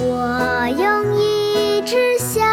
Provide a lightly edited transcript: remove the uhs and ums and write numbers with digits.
我用一只小